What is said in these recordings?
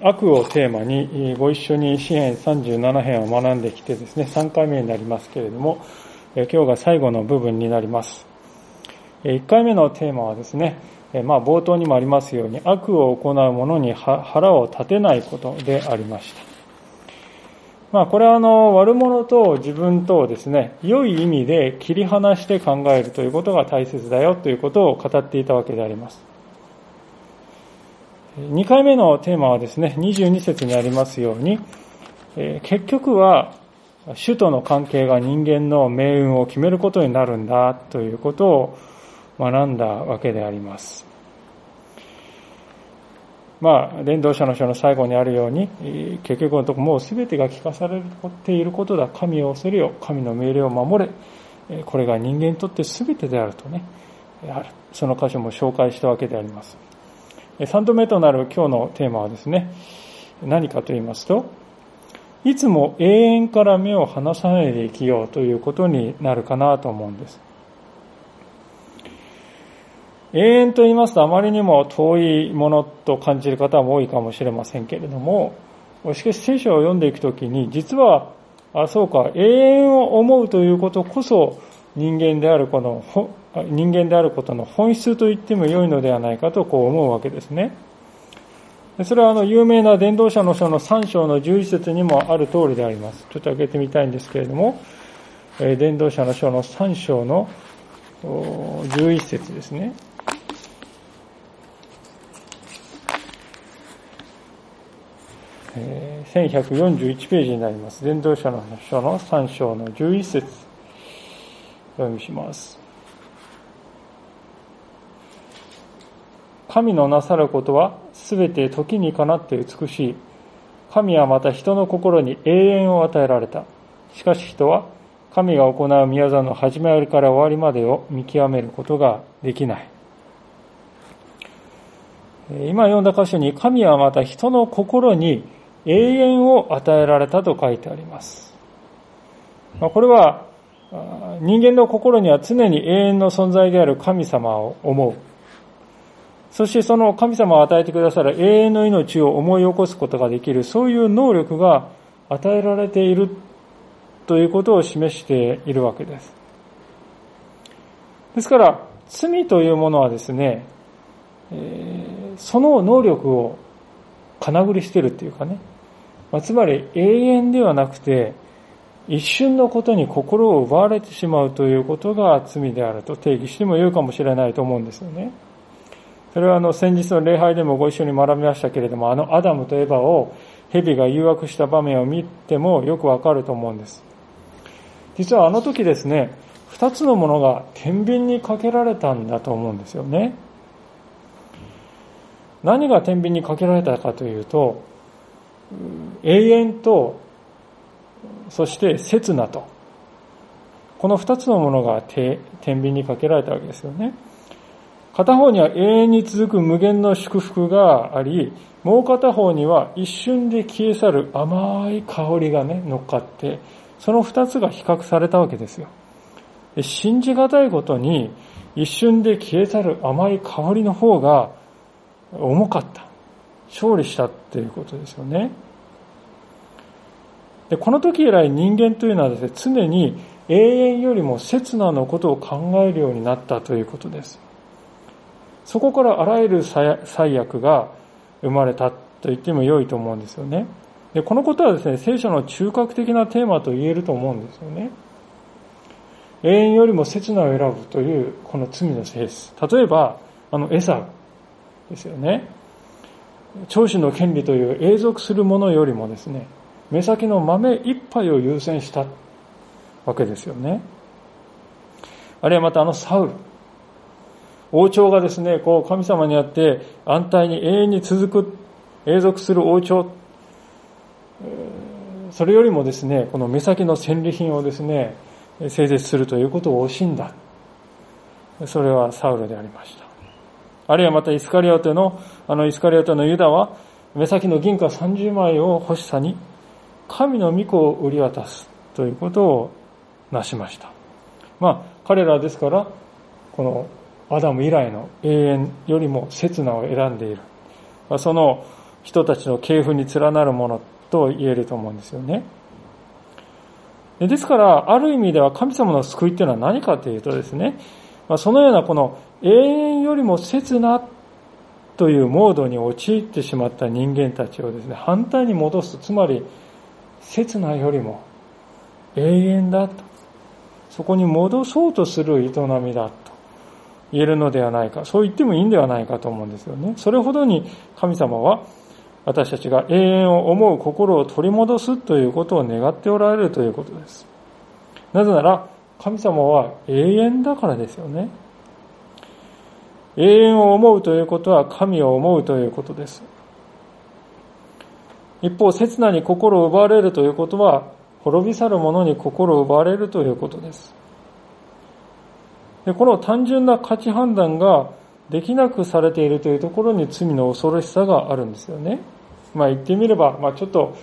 悪をテーマにご一緒に詩編37編を学んできてですね、3回目になりますけれども、今日が最後の部分になります。1回目のテーマはですね、冒頭にもありますように、悪を行う者に腹を立てないことでありました。これは悪者と自分とをですね、良い意味で切り離して考えるということが大切だよということを語っていたわけであります。2回目のテーマはですね、22節にありますように、結局は主との関係が人間の命運を決めることになるんだということを学んだわけであります。伝道者の書の最後にあるように、結局のところもう全てが聞かされていることだ、神を恐れよ、神の命令を守れ、これが人間にとって全てであるとね、その箇所も紹介したわけであります。3度目となる今日のテーマはですね、何かと言いますと、いつも永遠から目を離さないで生きようということになるかなと思うんです。永遠と言いますと、あまりにも遠いものと感じる方も多いかもしれませんけれども、しかし聖書を読んでいくときに、実は、そうか、永遠を思うということこそ、人間であることの本質と言っても良いのではないかとこう思うわけですね。それは有名な伝道者の書の3章の11節にもある通りであります。ちょっと開けてみたいんですけれども、伝道者の書の3章の11節ですね。1141ページになります。伝道者の書の3章の11節、お読みします。神のなさることはすべて時にかなって美しい。神はまた人の心に永遠を与えられた。しかし人は神が行う宮座の始まりから終わりまでを見極めることができない。今読んだ箇所に、神はまた人の心に永遠を与えられたと書いてあります。これは人間の心には常に永遠の存在である神様を思う。そしてその神様を与えてくださる永遠の命を思い起こすことができる、そういう能力が与えられているということを示しているわけです。ですから、罪というものはですね、その能力をかなぐりしているというかね、つまり永遠ではなくて、一瞬のことに心を奪われてしまうということが罪であると定義してもよいかもしれないと思うんですよね。それは先日の礼拝でもご一緒に学びましたけれども、アダムとエバを蛇が誘惑した場面を見てもよくわかると思うんです。実は時ですね、2つのものが天秤にかけられたんだと思うんですよね。何が天秤にかけられたかというと、永遠と、そして刹那と、この2つのものが天秤にかけられたわけですよね。片方には永遠に続く無限の祝福があり、もう片方には一瞬で消え去る甘い香りがね、乗っかって、その2つが比較されたわけですよ。信じがたいことに、一瞬で消え去る甘い香りの方が重かった。勝利したっていうことですよね。で、この時以来人間というのはですね、常に永遠よりも刹那のことを考えるようになったということです。そこからあらゆる災厄が生まれたと言っても良いと思うんですよね。で、このことはですね、聖書の中核的なテーマと言えると思うんですよね。永遠よりも刹那を選ぶというこの罪の性質。例えば、エサウですよね。長子の権利という永続するものよりもですね、目先の豆一杯を優先したわけですよね。あるいはまたサウル。王朝がですね、こう神様にあって安泰に永遠に続く、永続する王朝。それよりもですね、この目先の戦利品をですね、整絶するということを惜しんだ。それはサウルでありました。あるいはまたイスカリオテのユダは、目先の銀貨30枚を欲しさに、神の御子を売り渡すということをなしました。彼らですから、この、アダム以来の永遠よりも刹那を選んでいる。その人たちの系譜に連なるものと言えると思うんですよね。ですからある意味では神様の救いというのは何かというとですね、そのようなこの永遠よりも刹那というモードに陥ってしまった人間たちをですね、反対に戻す、つまり刹那よりも永遠だと、そこに戻そうとする営みだと言えるのではないか、そう言ってもいいんではないかと思うんですよね。それほどに神様は私たちが永遠を思う心を取り戻すということを願っておられるということです。なぜなら神様は永遠だからですよね。永遠を思うということは神を思うということです。一方、刹那に心を奪われるということは滅び去るものに心を奪われるということです。で、この単純な価値判断ができなくされているというところに罪の恐ろしさがあるんですよね。言ってみれば、ちょっと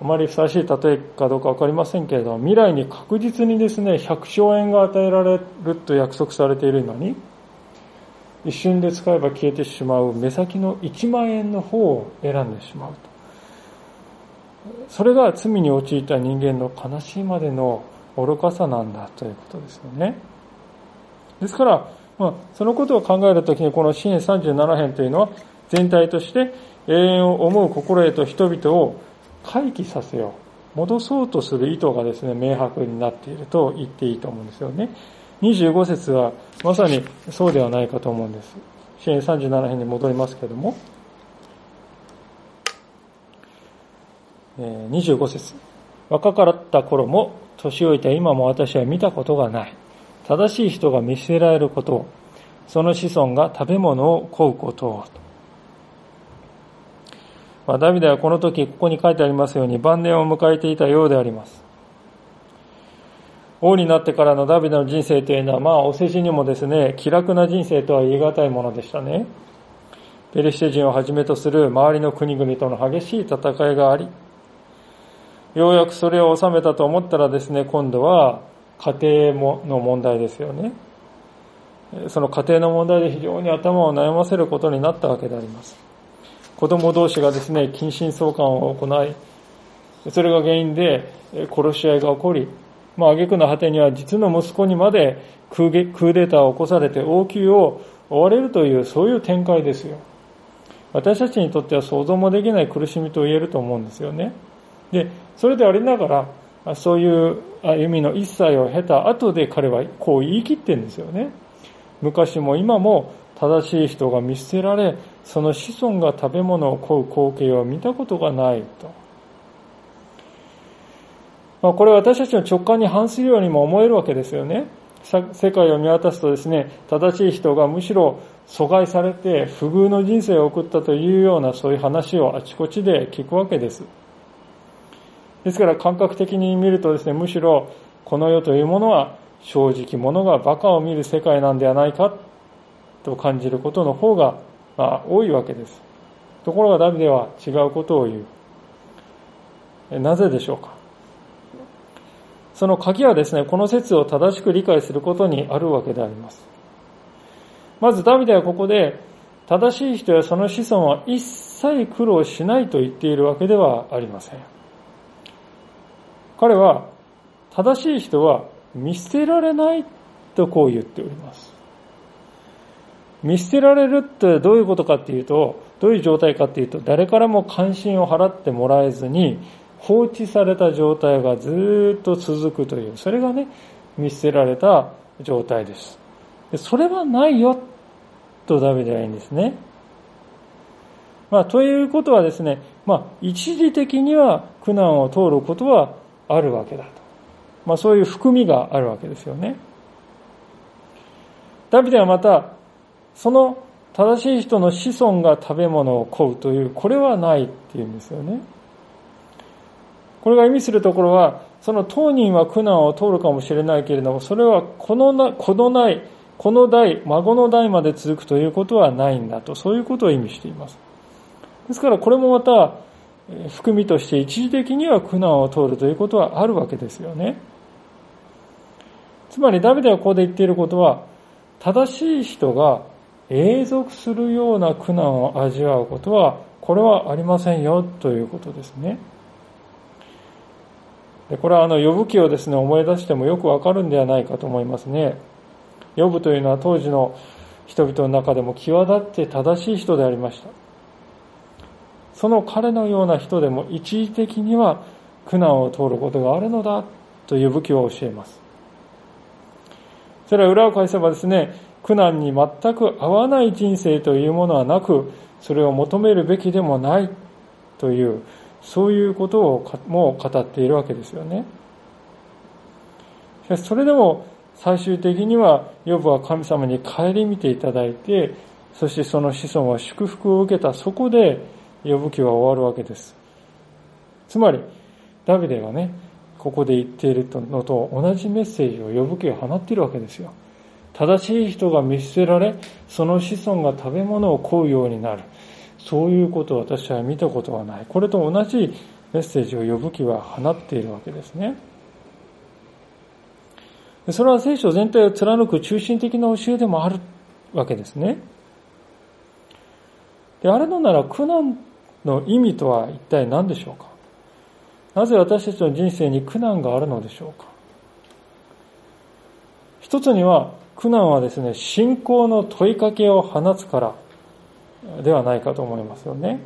あまりふさわしい例えかどうか分かりませんけれども、未来に確実にですね100兆円が与えられると約束されているのに、一瞬で使えば消えてしまう目先の1万円の方を選んでしまうと。それが罪に陥った人間の悲しいまでの愚かさなんだということですよね。ですから、そのことを考えるときにこの詩編37編というのは全体として永遠を思う心へと人々を回帰させよう、戻そうとする意図がですね明白になっていると言っていいと思うんですよね。25節はまさにそうではないかと思うんです。詩編37編に戻りますけれども、25節、若かった頃も年老いた今も私は見たことがない。正しい人が見捨てられることを、その子孫が食べ物を乞うことを。ダビデはこの時、ここに書いてありますように晩年を迎えていたようであります。王になってからのダビデの人生というのは、お世辞にもですね、気楽な人生とは言い難いものでしたね。ペリシテ人をはじめとする周りの国々との激しい戦いがあり、ようやくそれを収めたと思ったらですね、今度は家庭の問題ですよね。その家庭の問題で非常に頭を悩ませることになったわけであります。子供同士がですね近親相姦を行い、それが原因で殺し合いが起こり、挙句の果てには実の息子にまでクーデターを起こされて王宮を追われるという、そういう展開ですよ。私たちにとっては想像もできない苦しみと言えると思うんですよね。で、それでありながらそういう歩みの一切を経た後で彼はこう言い切ってるんですよね。昔も今も正しい人が見捨てられ、その子孫が食べ物を乞う光景を見たことがないと。これは私たちの直感に反するようにも思えるわけですよね。世界を見渡すとですね、正しい人がむしろ阻害されて不遇の人生を送ったというような、そういう話をあちこちで聞くわけです。ですから感覚的に見るとですね、むしろこの世というものは正直者がバカを見る世界なんではないかと感じることの方が多いわけです。ところがダビデは違うことを言う。なぜでしょうか。その鍵はですね、この説を正しく理解することにあるわけであります。まずダビデはここで正しい人やその子孫は一切苦労しないと言っているわけではありません。彼は正しい人は見捨てられないとこう言っております。見捨てられるってどういうことかっていうと、どういう状態かっていうと、誰からも関心を払ってもらえずに放置された状態がずっと続くという、それがね見捨てられた状態です。それはないよとダビデは言うんですね。ということはですね、一時的には苦難を通ることはあるわけだと。そういう含みがあるわけですよね。ダビデはまた、その正しい人の子孫が食べ物を乞うという、これはないっていうんですよね。これが意味するところは、その当人は苦難を通るかもしれないけれども、それはこの代、孫の代まで続くということはないんだと、そういうことを意味しています。ですからこれもまた含みとして、一時的には苦難を通るということはあるわけですよね。つまりダビデがここで言っていることは、正しい人が永続するような苦難を味わうことはこれはありませんよということですね。でこれはヨブ記をですね思い出してもよくわかるんではないかと思いますね。ヨブというのは当時の人々の中でも際立って正しい人でありました。その彼のような人でも一時的には苦難を通ることがあるのだとヨブ記は教えます。それは裏を返せばですね、苦難に全く合わない人生というものはなく、それを求めるべきでもないという、そういうことをも語っているわけですよね。しかしそれでも最終的にはヨブは神様に顧みていただいて、そしてその子孫は祝福を受けた。そこでヨブ記は終わるわけです。つまりダビデがねここで言っているのと同じメッセージをヨブ記が放っているわけですよ。正しい人が見捨てられ、その子孫が食べ物を乞うようになる。そういうことを私は見たことはない。これと同じメッセージをヨブ記は放っているわけですね。それは聖書全体を貫く中心的な教えでもあるわけですね。で、あれのなら苦難の意味とは一体何でしょうか。なぜ私たちの人生に苦難があるのでしょうか。一つには苦難はですね、信仰の問いかけを放つからではないかと思いますよね。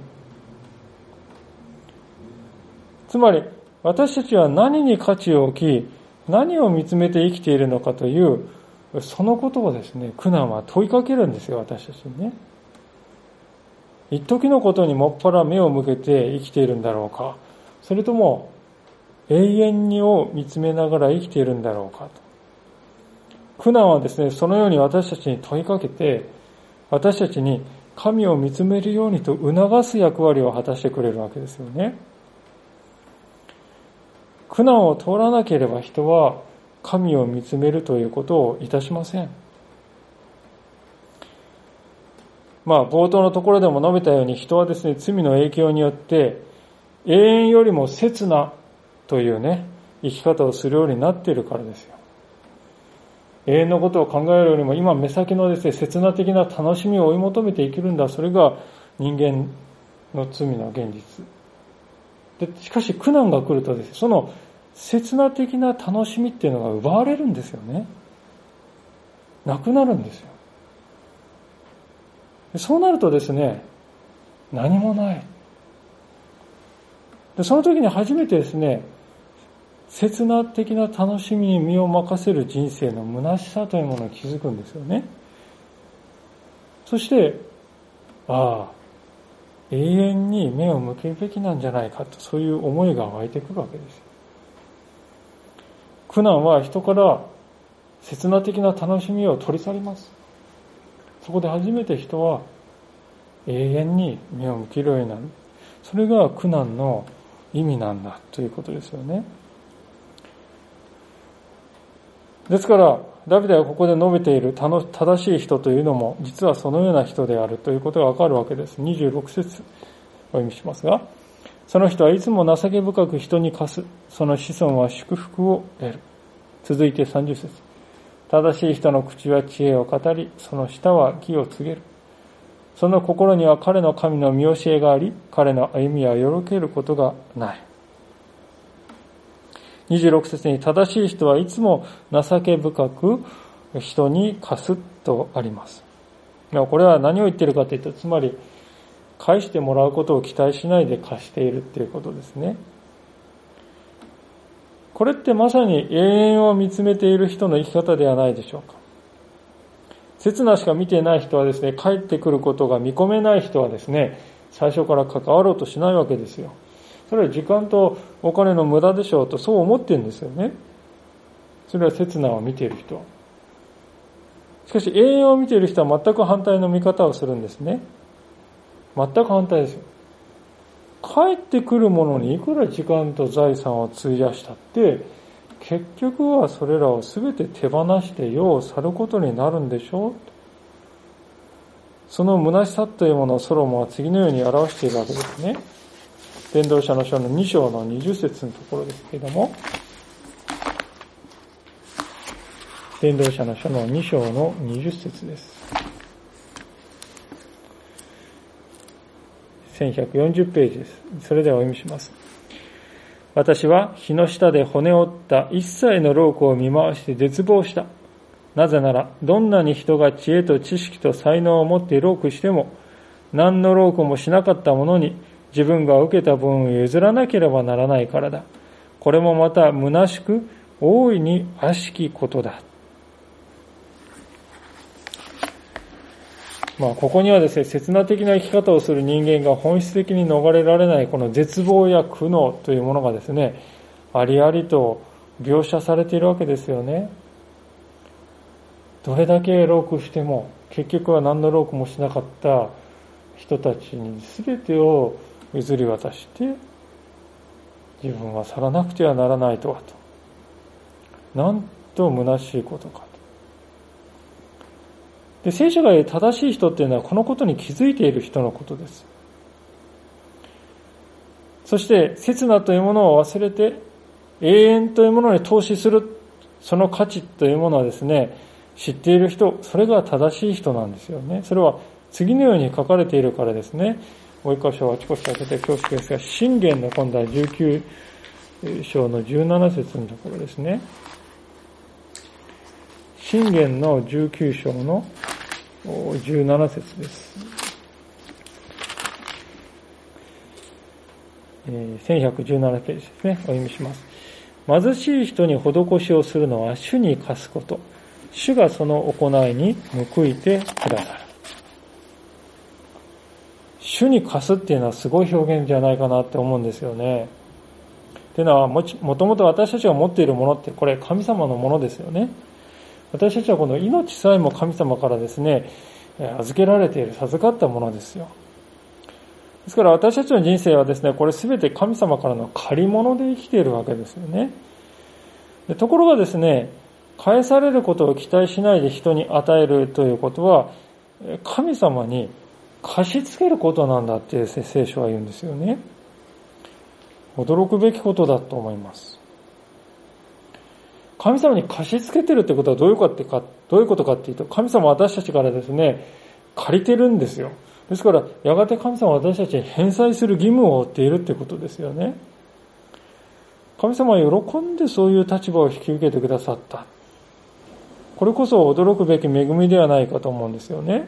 つまり私たちは何に価値を置き、何を見つめて生きているのかという、そのことをですね苦難は問いかけるんですよ、私たちにね。一時のことにもっぱら目を向けて生きているんだろうか、それとも永遠にを見つめながら生きているんだろうかと。苦難はですねそのように私たちに問いかけて、私たちに神を見つめるようにと促す役割を果たしてくれるわけですよね。苦難を通らなければ人は神を見つめるということをいたしません。冒頭のところでも述べたように、人はですね罪の影響によって永遠よりも刹那というね生き方をするようになっているからですよ。永遠のことを考えるよりも今目先のですね刹那的な楽しみを追い求めて生きるんだ。それが人間の罪の現実で、しかし苦難が来るとですね、その刹那的な楽しみっていうのが奪われるんですよね。なくなるんですよ。そうなるとですね、何もない。で、その時に初めてですね、刹那的な楽しみに身を任せる人生の虚しさというものに気づくんですよね。そして、ああ、永遠に目を向けるべきなんじゃないかと、そういう思いが湧いてくるわけです。苦難は人から刹那的な楽しみを取り去ります。そこで初めて人は永遠に目を向けるようになる。それが苦難の意味なんだということですよね。ですからダビデがここで述べている正しい人というのも実はそのような人であるということがわかるわけです。26節お読みしますが、その人はいつも情け深く人に貸す。その子孫は祝福を得る。続いて30節。正しい人の口は知恵を語り、その舌は義を告げる。その心には彼の神の見教えがあり、彼の歩みはよろけることがない。26節に正しい人はいつも情け深く人に貸すとあります。これは何を言っているかというと、つまり返してもらうことを期待しないで貸しているということですね。これってまさに永遠を見つめている人の生き方ではないでしょうか。刹那しか見てない人はですね、帰ってくることが見込めない人はですね、最初から関わろうとしないわけですよ。それは時間とお金の無駄でしょうと、そう思ってるんですよね。それは刹那を見ている人。しかし永遠を見ている人は全く反対の見方をするんですね。全く反対ですよ。帰ってくるものにいくら時間と財産を費やしたって、結局はそれらを全て手放して世を去ることになるんでしょう。その虚しさというものをソロモンは次のように表しているわけですね。伝道者の書の2章の20節のところですけれども、伝道者の書の2章の20節です。1140ページです。それではお読みします。私は日の下で骨折った一切の労苦を見回して絶望した。なぜなら、どんなに人が知恵と知識と才能を持って労苦しても、何の労苦もしなかったものに、自分が受けた分を譲らなければならないからだ。これもまた虚しく、大いに悪しきことだ。まあ、ここにはですね、刹那的な生き方をする人間が本質的に逃れられないこの絶望や苦悩というものがですね、ありありと描写されているわけですよね。どれだけ労苦しても、結局は何の労苦もしなかった人たちに全てを譲り渡して、自分は去らなくてはならないとはと。なんと虚しいことかと。で、聖書が言う正しい人っていうのはこのことに気づいている人のことです。そして、刹那というものを忘れて、永遠というものに投資する、その価値というものはですね、知っている人、それが正しい人なんですよね。それは次のように書かれているからですね。もう一箇所あちこち開けて恐縮ですが、箴言の今度は19章の17節のところですね。箴言の19章の17節です。1117ページですね。お読みします。貧しい人に施しをするのは主に課すこと。主がその行いに報いてくださる。主に貸すっていうのはすごい表現じゃないかなって思うんですよね。っていうのはもともと私たちが持っているものってこれ神様のものですよね。私たちはこの命さえも神様からですね、預けられている、授かったものですよ。ですから私たちの人生はですね、これ全て神様からの借り物で生きているわけですよね。で、ところがですね、返されることを期待しないで人に与えるということは、神様に貸し付けることなんだって聖書は言うんですよね。驚くべきことだと思います。神様に貸し付けてるってことはどういうことかっていうと、神様は私たちからですね、借りてるんですよ。ですから、やがて神様は私たちに返済する義務を負っているってことですよね。神様は喜んでそういう立場を引き受けてくださった。これこそ驚くべき恵みではないかと思うんですよね。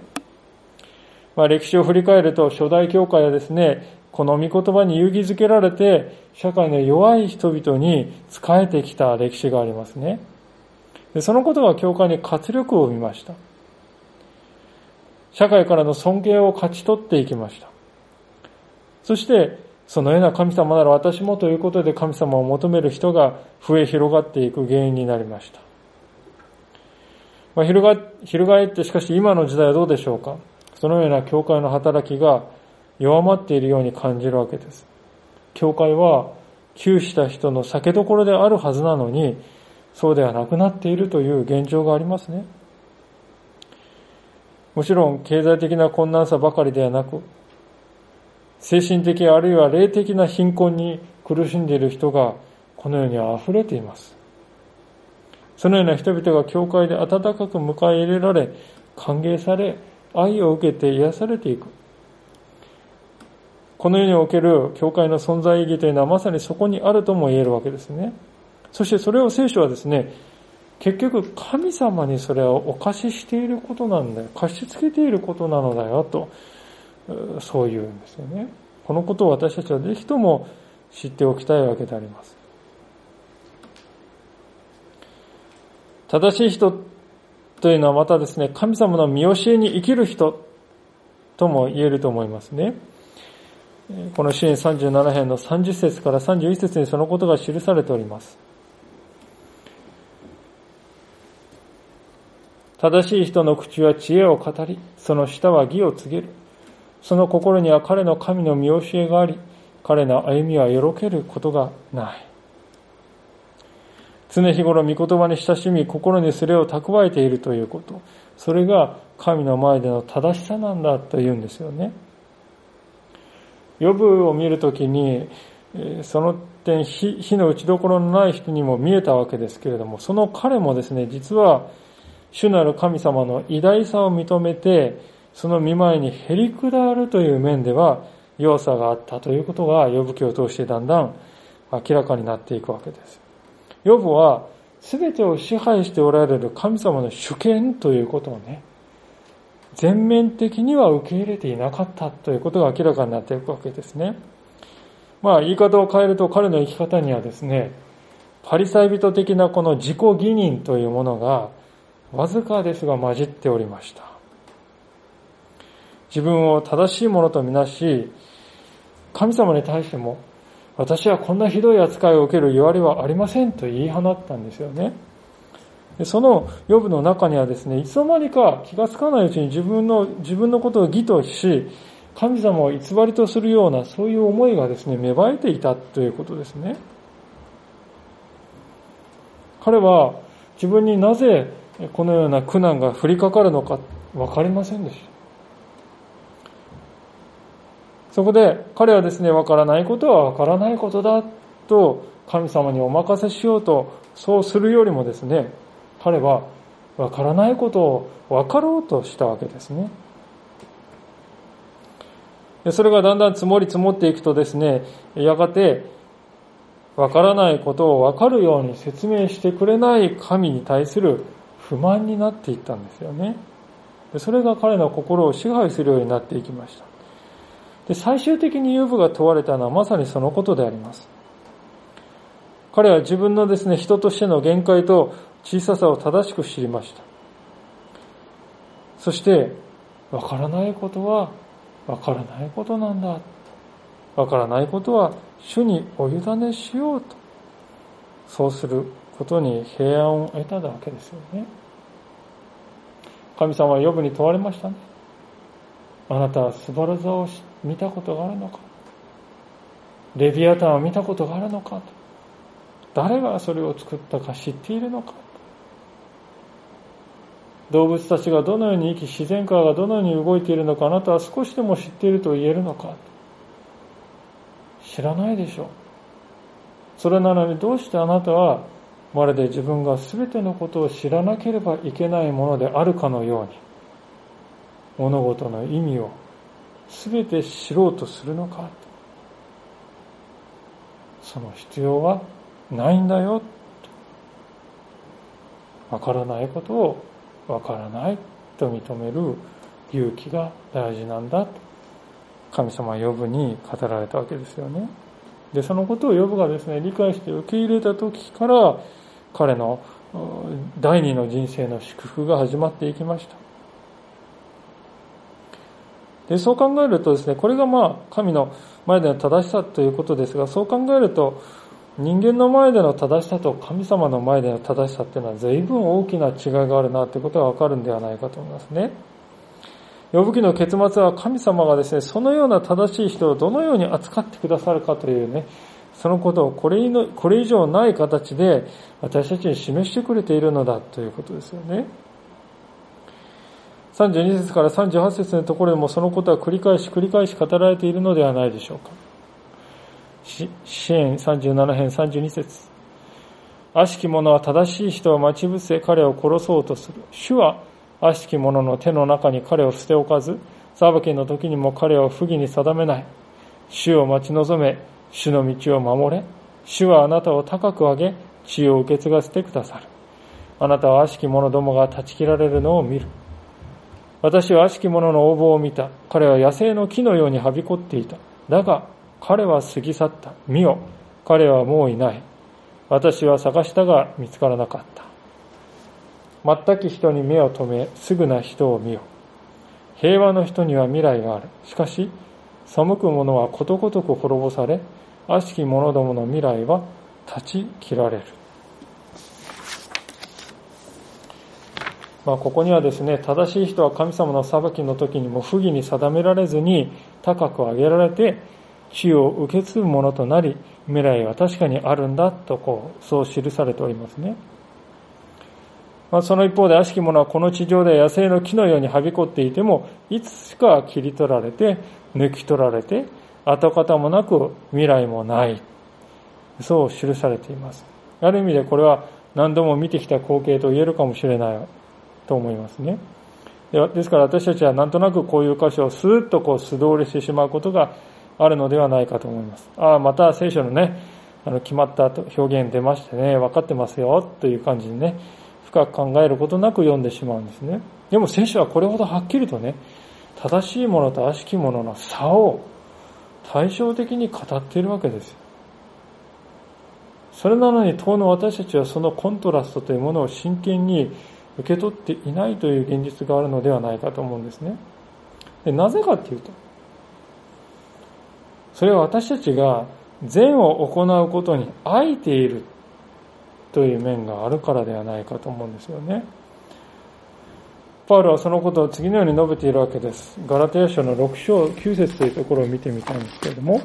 まあ、歴史を振り返ると初代教会はですね、この御言葉に勇気づけられて社会の弱い人々に仕えてきた歴史がありますね。で、そのことが教会に活力を生みました。社会からの尊敬を勝ち取っていきました。そしてそのような神様なら私もということで神様を求める人が増え広がっていく原因になりました。まあ、翻ってしかし今の時代はどうでしょうか。そのような教会の働きが弱まっているように感じるわけです。教会は窮した人の避けどころであるはずなのに、そうではなくなっているという現状がありますね。もちろん経済的な困難さばかりではなく、精神的あるいは霊的な貧困に苦しんでいる人がこの世に溢れています。そのような人々が教会で温かく迎え入れられ、歓迎され、愛を受けて癒されていく。この世における教会の存在意義というのはまさにそこにあるとも言えるわけですね。そしてそれを聖書はですね、結局神様にそれをお貸ししていることなんだよ。貸し付けていることなのだよと、そう言うんですよね。このことを私たちはぜひとも知っておきたいわけであります。正しい人というのはまたですね、神様の見教えに生きる人とも言えると思いますね。この詩篇37編の30節から31節にそのことが記されております。正しい人の口は知恵を語り、その舌は義を告げる。その心には彼の神の見教えがあり、彼の歩みはよろけることがない。常日頃御言葉に親しみ、心にすれを蓄えているということ。それが神の前での正しさなんだというんですよね。ヨブを見るときに、その点、火の打ちどころのない人にも見えたわけですけれども、その彼もですね、実は主なる神様の偉大さを認めて、その御前にへりくだるという面では、弱さがあったということが、ヨブ記を通してだんだん明らかになっていくわけです。ヨブは全てを支配しておられる神様の主権ということをね、全面的には受け入れていなかったということが明らかになっていくわけですね。まあ言い方を変えると、彼の生き方にはですね、パリサイ人的なこの自己義認というものがわずかですが混じっておりました。自分を正しいものとみなし、神様に対しても、私はこんなひどい扱いを受ける弱りはありませんと言い放ったんですよね。そのヨブの中にはですね、いつの間にか気がつかないうちに自分のことを義とし、神様を偽りとするような、そういう思いがですね、芽生えていたということですね。彼は自分になぜこのような苦難が降りかかるのか分かりませんでした。そこで彼はですね、分からないことは分からないことだと神様にお任せしようとそうするよりもですね、彼は分からないことを分かろうとしたわけですね。それがだんだん積もり積もっていくとですね、やがて分からないことを分かるように説明してくれない神に対する不満になっていったんですよね。それが彼の心を支配するようになっていきました。で、最終的にヨブが問われたのはまさにそのことであります。彼は自分のですね、人としての限界と小ささを正しく知りました。そして、わからないことはわからないことなんだ。わからないことは主にお委ねしようと。そうすることに平安を得たわけですよね。神様はヨブに問われましたね。あなたはスバル座を見たことがあるのか、レビアタンを見たことがあるのかと、誰がそれを作ったか知っているのか、動物たちがどのように生き、自然界がどのように動いているのか、あなたは少しでも知っていると言えるのか、知らないでしょう。それなのにどうしてあなたはまるで自分が全てのことを知らなければいけないものであるかのように物事の意味を全て知ろうとするのか、その必要はないんだよ。わからないことをわからないと認める勇気が大事なんだと神様はヨブに語られたわけですよね。で、そのことをヨブがですね、理解して受け入れた時から彼の第二の人生の祝福が始まっていきました。で、そう考えるとですね、これがまあ神の前での正しさということですが、そう考えると人間の前での正しさと神様の前での正しさっていうのは随分大きな違いがあるなということがわかるんではないかと思いますね。ヨブ記の結末は神様がですね、そのような正しい人をどのように扱ってくださるかというね、そのことをこれ以上ない形で私たちに示してくれているのだということですよね。32節から38節のところでもそのことは繰り返し語られているのではないでしょうか。詩編37編32節。悪しき者は正しい人を待ち伏せ彼を殺そうとする。主は悪しき者の手の中に彼を捨て置かず、裁きの時にも彼を不義に定めない。主を待ち望め、主の道を守れ。主はあなたを高く上げ、血を受け継がせてくださる。あなたは悪しき者どもが断ち切られるのを見る。私は悪しき者の横暴を見た。彼は野生の木のようにはびこっていた。だが、彼は過ぎ去った。見よ、彼はもういない。私は探したが見つからなかった。全く人に目を留め、すぐな人を見よ。平和の人には未来がある。しかし、背く者はことごとく滅ぼされ、悪しき者どもの未来は断ち切られる。まあ、ここにはですね、正しい人は神様の裁きの時にも不義に定められずに高く上げられて地を受け継ぐものとなり、未来は確かにあるんだとそう記されておりますね。まあ、その一方で悪しき者はこの地上で野生の木のようにはびこっていても、いつしか切り取られて抜き取られて跡形もなく未来もない、そう記されています。ある意味でこれは何度も見てきた光景と言えるかもしれないと思いますね。ですから私たちはなんとなくこういう箇所をスーッと素通りしてしまうことがあるのではないかと思います。また聖書のね、決まった表現出ましてね、分かってますよという感じでね、深く考えることなく読んでしまうんですね。でも聖書はこれほどはっきりとね、正しいものと悪しきものの差を対照的に語っているわけです。それなのに当の私たちはそのコントラストというものを真剣に受け取っていないという現実があるのではないかと思うんですね。で、なぜかというと、それは私たちが善を行うことにあえているという面があるからではないかと思うんですよね。パウロはそのことを次のように述べているわけです。ガラテヤ書の6章9節というところを見てみたいんですけれども、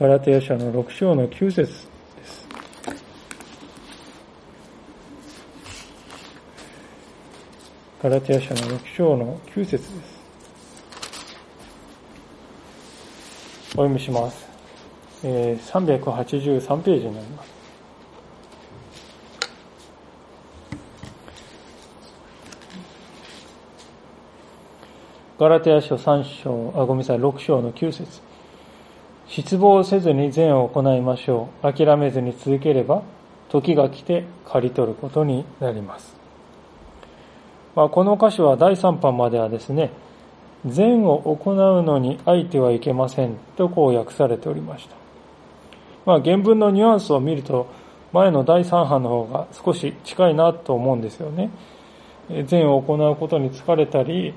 ガラテヤ書の6章の9節です。ガラテヤ書の6章の9節です。お読みします。383ページになります。ガラテヤ書6章の9節。失望せずに善を行いましょう。諦めずに続ければ、時が来て刈り取ることになります。この箇所は第3版まではですね、善を行うのに相手はいけませんとこう訳されておりました。原文のニュアンスを見ると、前の第3版の方が少し近いなと思うんですよね。善を行うことに疲れたり、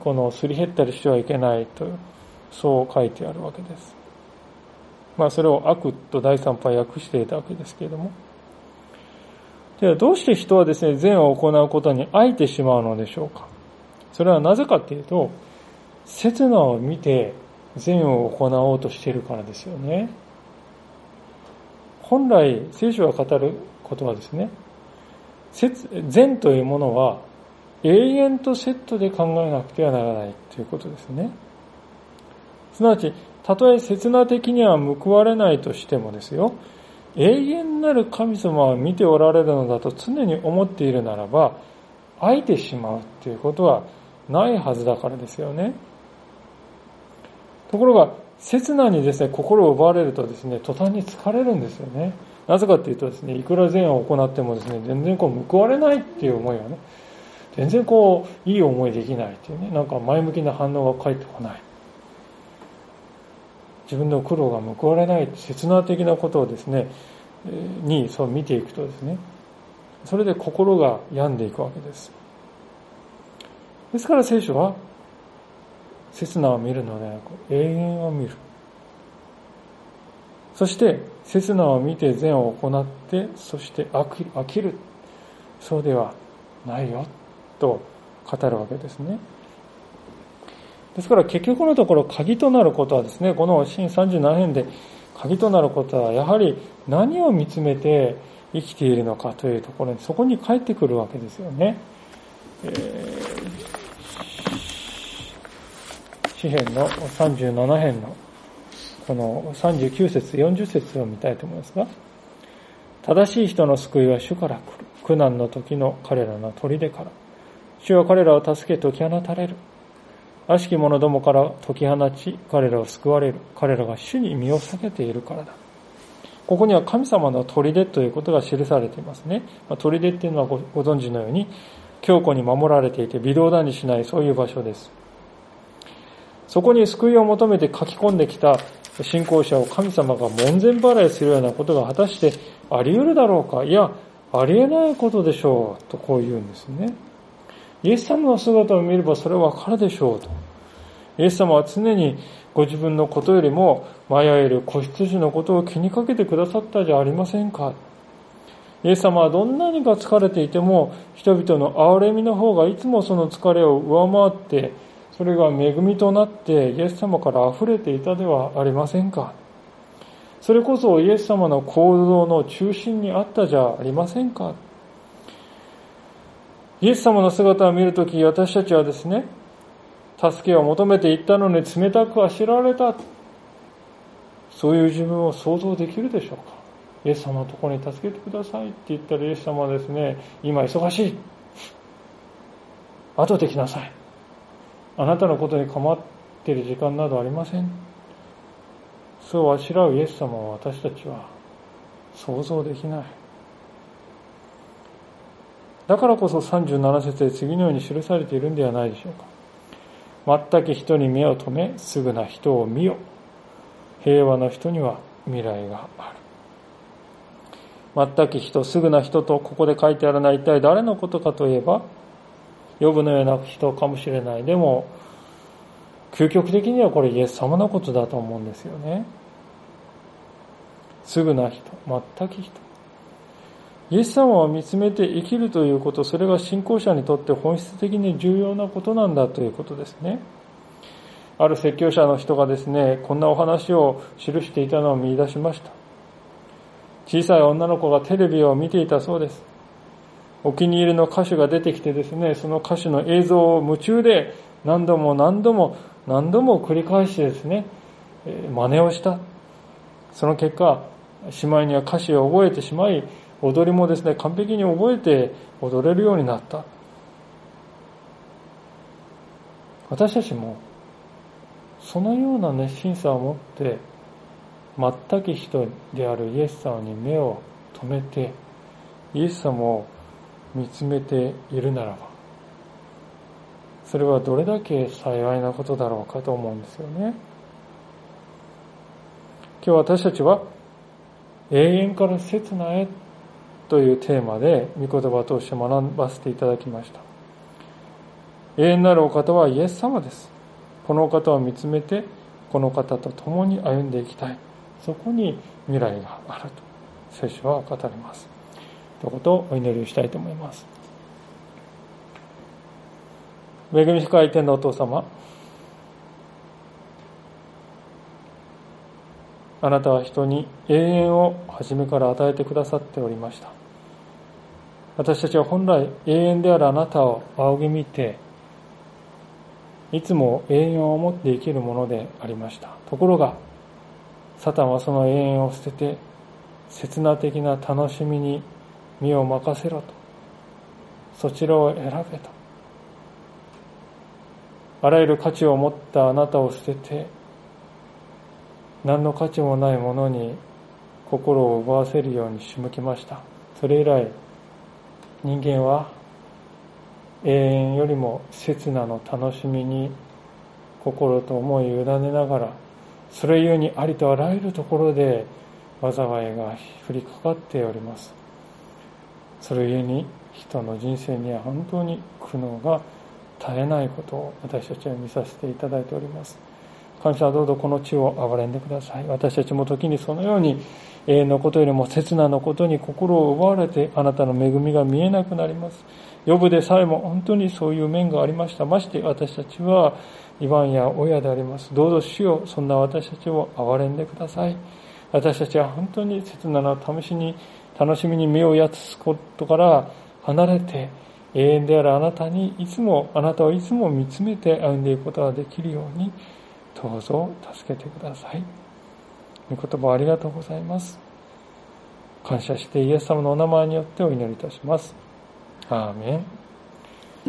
このすり減ったりしてはいけないと、そう書いてあるわけです。それを悪と第三版訳していたわけですけれども、ではどうして人はですね、善を行うことにあえてしまうのでしょうか。それはなぜかというと、刹那を見て善を行おうとしているからですよね。本来聖書が語ることはですね、善というものは永遠とセットで考えなくてはならないということですね。すなわち、たとえ刹那的には報われないとしてもですよ、永遠なる神様は見ておられるのだと常に思っているならば、飽いてしまうということはないはずだからですよね。ところが、刹那にですね、心を奪われるとですね、途端に疲れるんですよね。なぜかというとですね、いくら善を行ってもですね、全然報われないっていう思いはね、全然いい思いできないっていうね、前向きな反応が返ってこない。自分の苦労が報われない、刹那的なことをですね、そう見ていくとですね、それで心が病んでいくわけです。ですから聖書は、刹那を見るのではなく、永遠を見る。そして、刹那を見て善を行って、そして飽きる。そうではないよ。と語るわけですね。ですから結局のところ、鍵となることはですね、この箴37編で鍵となることは、やはり何を見つめて生きているのかというところに、そこに帰ってくるわけですよね。詩編の37編のこの39節40節を見たいと思いますが、正しい人の救いは主から来る。苦難の時の彼らの砦から主は彼らを助け解き放たれる。悪しき者どもから解き放ち、彼らを救われる。彼らが主に身を避けているからだ。ここには神様の砦ということが記されていますね。砦っていうのはご存知のように、強固に守られていて微動だにしない、そういう場所です。そこに救いを求めて書き込んできた信仰者を神様が門前払いするようなことが果たしてあり得るだろうか、いや、ありえないことでしょう、とこう言うんですね。イエス様の姿を見ればそれはわかるでしょうと。イエス様は常にご自分のことよりも迷える子羊のことを気にかけてくださったじゃありませんか。イエス様はどんなにが疲れていても、人々の憐れみの方がいつもその疲れを上回って、それが恵みとなってイエス様から溢れていたではありませんか。それこそイエス様の行動の中心にあったじゃありませんか。イエス様の姿を見るとき、私たちはですね、助けを求めていったのに冷たくあしらわれた。そういう自分を想像できるでしょうか。イエス様のところに助けてくださいって言ったら、イエス様はですね、今忙しい。後で来なさい。あなたのことに構ってる時間などありません。そうあしらうイエス様を私たちは想像できない。だからこそ37節で次のように記されているんではないでしょうか。全く人に目を留め、すぐな人を見よ。平和の人には未来がある。全く人、すぐな人とここで書いてあるのは一体誰のことかといえば、ヨブのような人かもしれない。でも究極的にはこれイエス様のことだと思うんですよね。すぐな人、全く人。イエス様を見つめて生きるということ、それが信仰者にとって本質的に重要なことなんだということですね。ある説教者の人がですね、こんなお話を記していたのを見出しました。小さい女の子がテレビを見ていたそうです。お気に入りの歌手が出てきてですね、その歌手の映像を夢中で何度も繰り返してですね、真似をした。その結果、しまいには歌詞を覚えてしまい、踊りもですね、完璧に覚えて踊れるようになった。私たちもそのような熱心さを持って全く人であるイエス様に目を留めて、イエス様を見つめているならば、それはどれだけ幸いなことだろうかと思うんですよね。今日私たちは永遠から刹那へというテーマで御言葉を通して学ばせていただきました。永遠なるお方はイエス様です。このお方を見つめて、この方と共に歩んでいきたい。そこに未来があると聖書は語ります。ということをお祈りをしたいと思います。恵み深い天のお父様、あなたは人に永遠を初めから与えてくださっておりました。私たちは本来永遠であるあなたを仰ぎ見て、いつも永遠を持って生きるものでありました。ところが、サタンはその永遠を捨てて、刹那的な楽しみに身を任せろと、そちらを選べと。あらゆる価値を持ったあなたを捨てて、何の価値もないものに心を奪わせるように仕向けました。それ以来、人間は永遠よりも刹那の楽しみに心と思いを委ねながら、それゆえにありとあらゆるところで災いが降りかかっております。それゆえに人の人生には本当に苦悩が絶えないことを私たちは見させていただいております。神様、どうぞこの地を憐れんでください。私たちも時にそのように永遠のことよりも刹那のことに心を奪われて、あなたの恵みが見えなくなります。ヨブでさえも本当にそういう面がありました。まして私たちは番や親であります。どうぞ主よ、そんな私たちを憐れんでください。私たちは本当に刹那の楽しみに目をやつことから離れて、永遠であるあなたにあなたをいつも見つめて歩んでいくことができるように、どうぞ助けてください。御言葉ありがとうございます。感謝してイエス様のお名前によってお祈りいたします。アーメン。